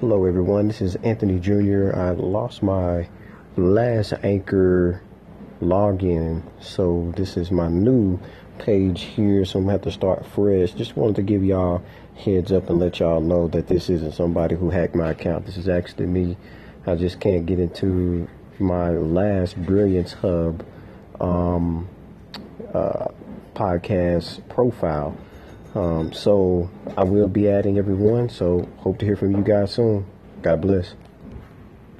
Hello everyone, this is Anthony Jr. I lost my last Anchor login, so this is my new page here, so I'm gonna have to start fresh. Just wanted to give y'all heads up and let y'all know that this isn't somebody who hacked my account. This is actually me. I just can't get into my last Brilliance Hub podcast profile. So I will be adding everyone, so hope to hear from you guys soon. God bless.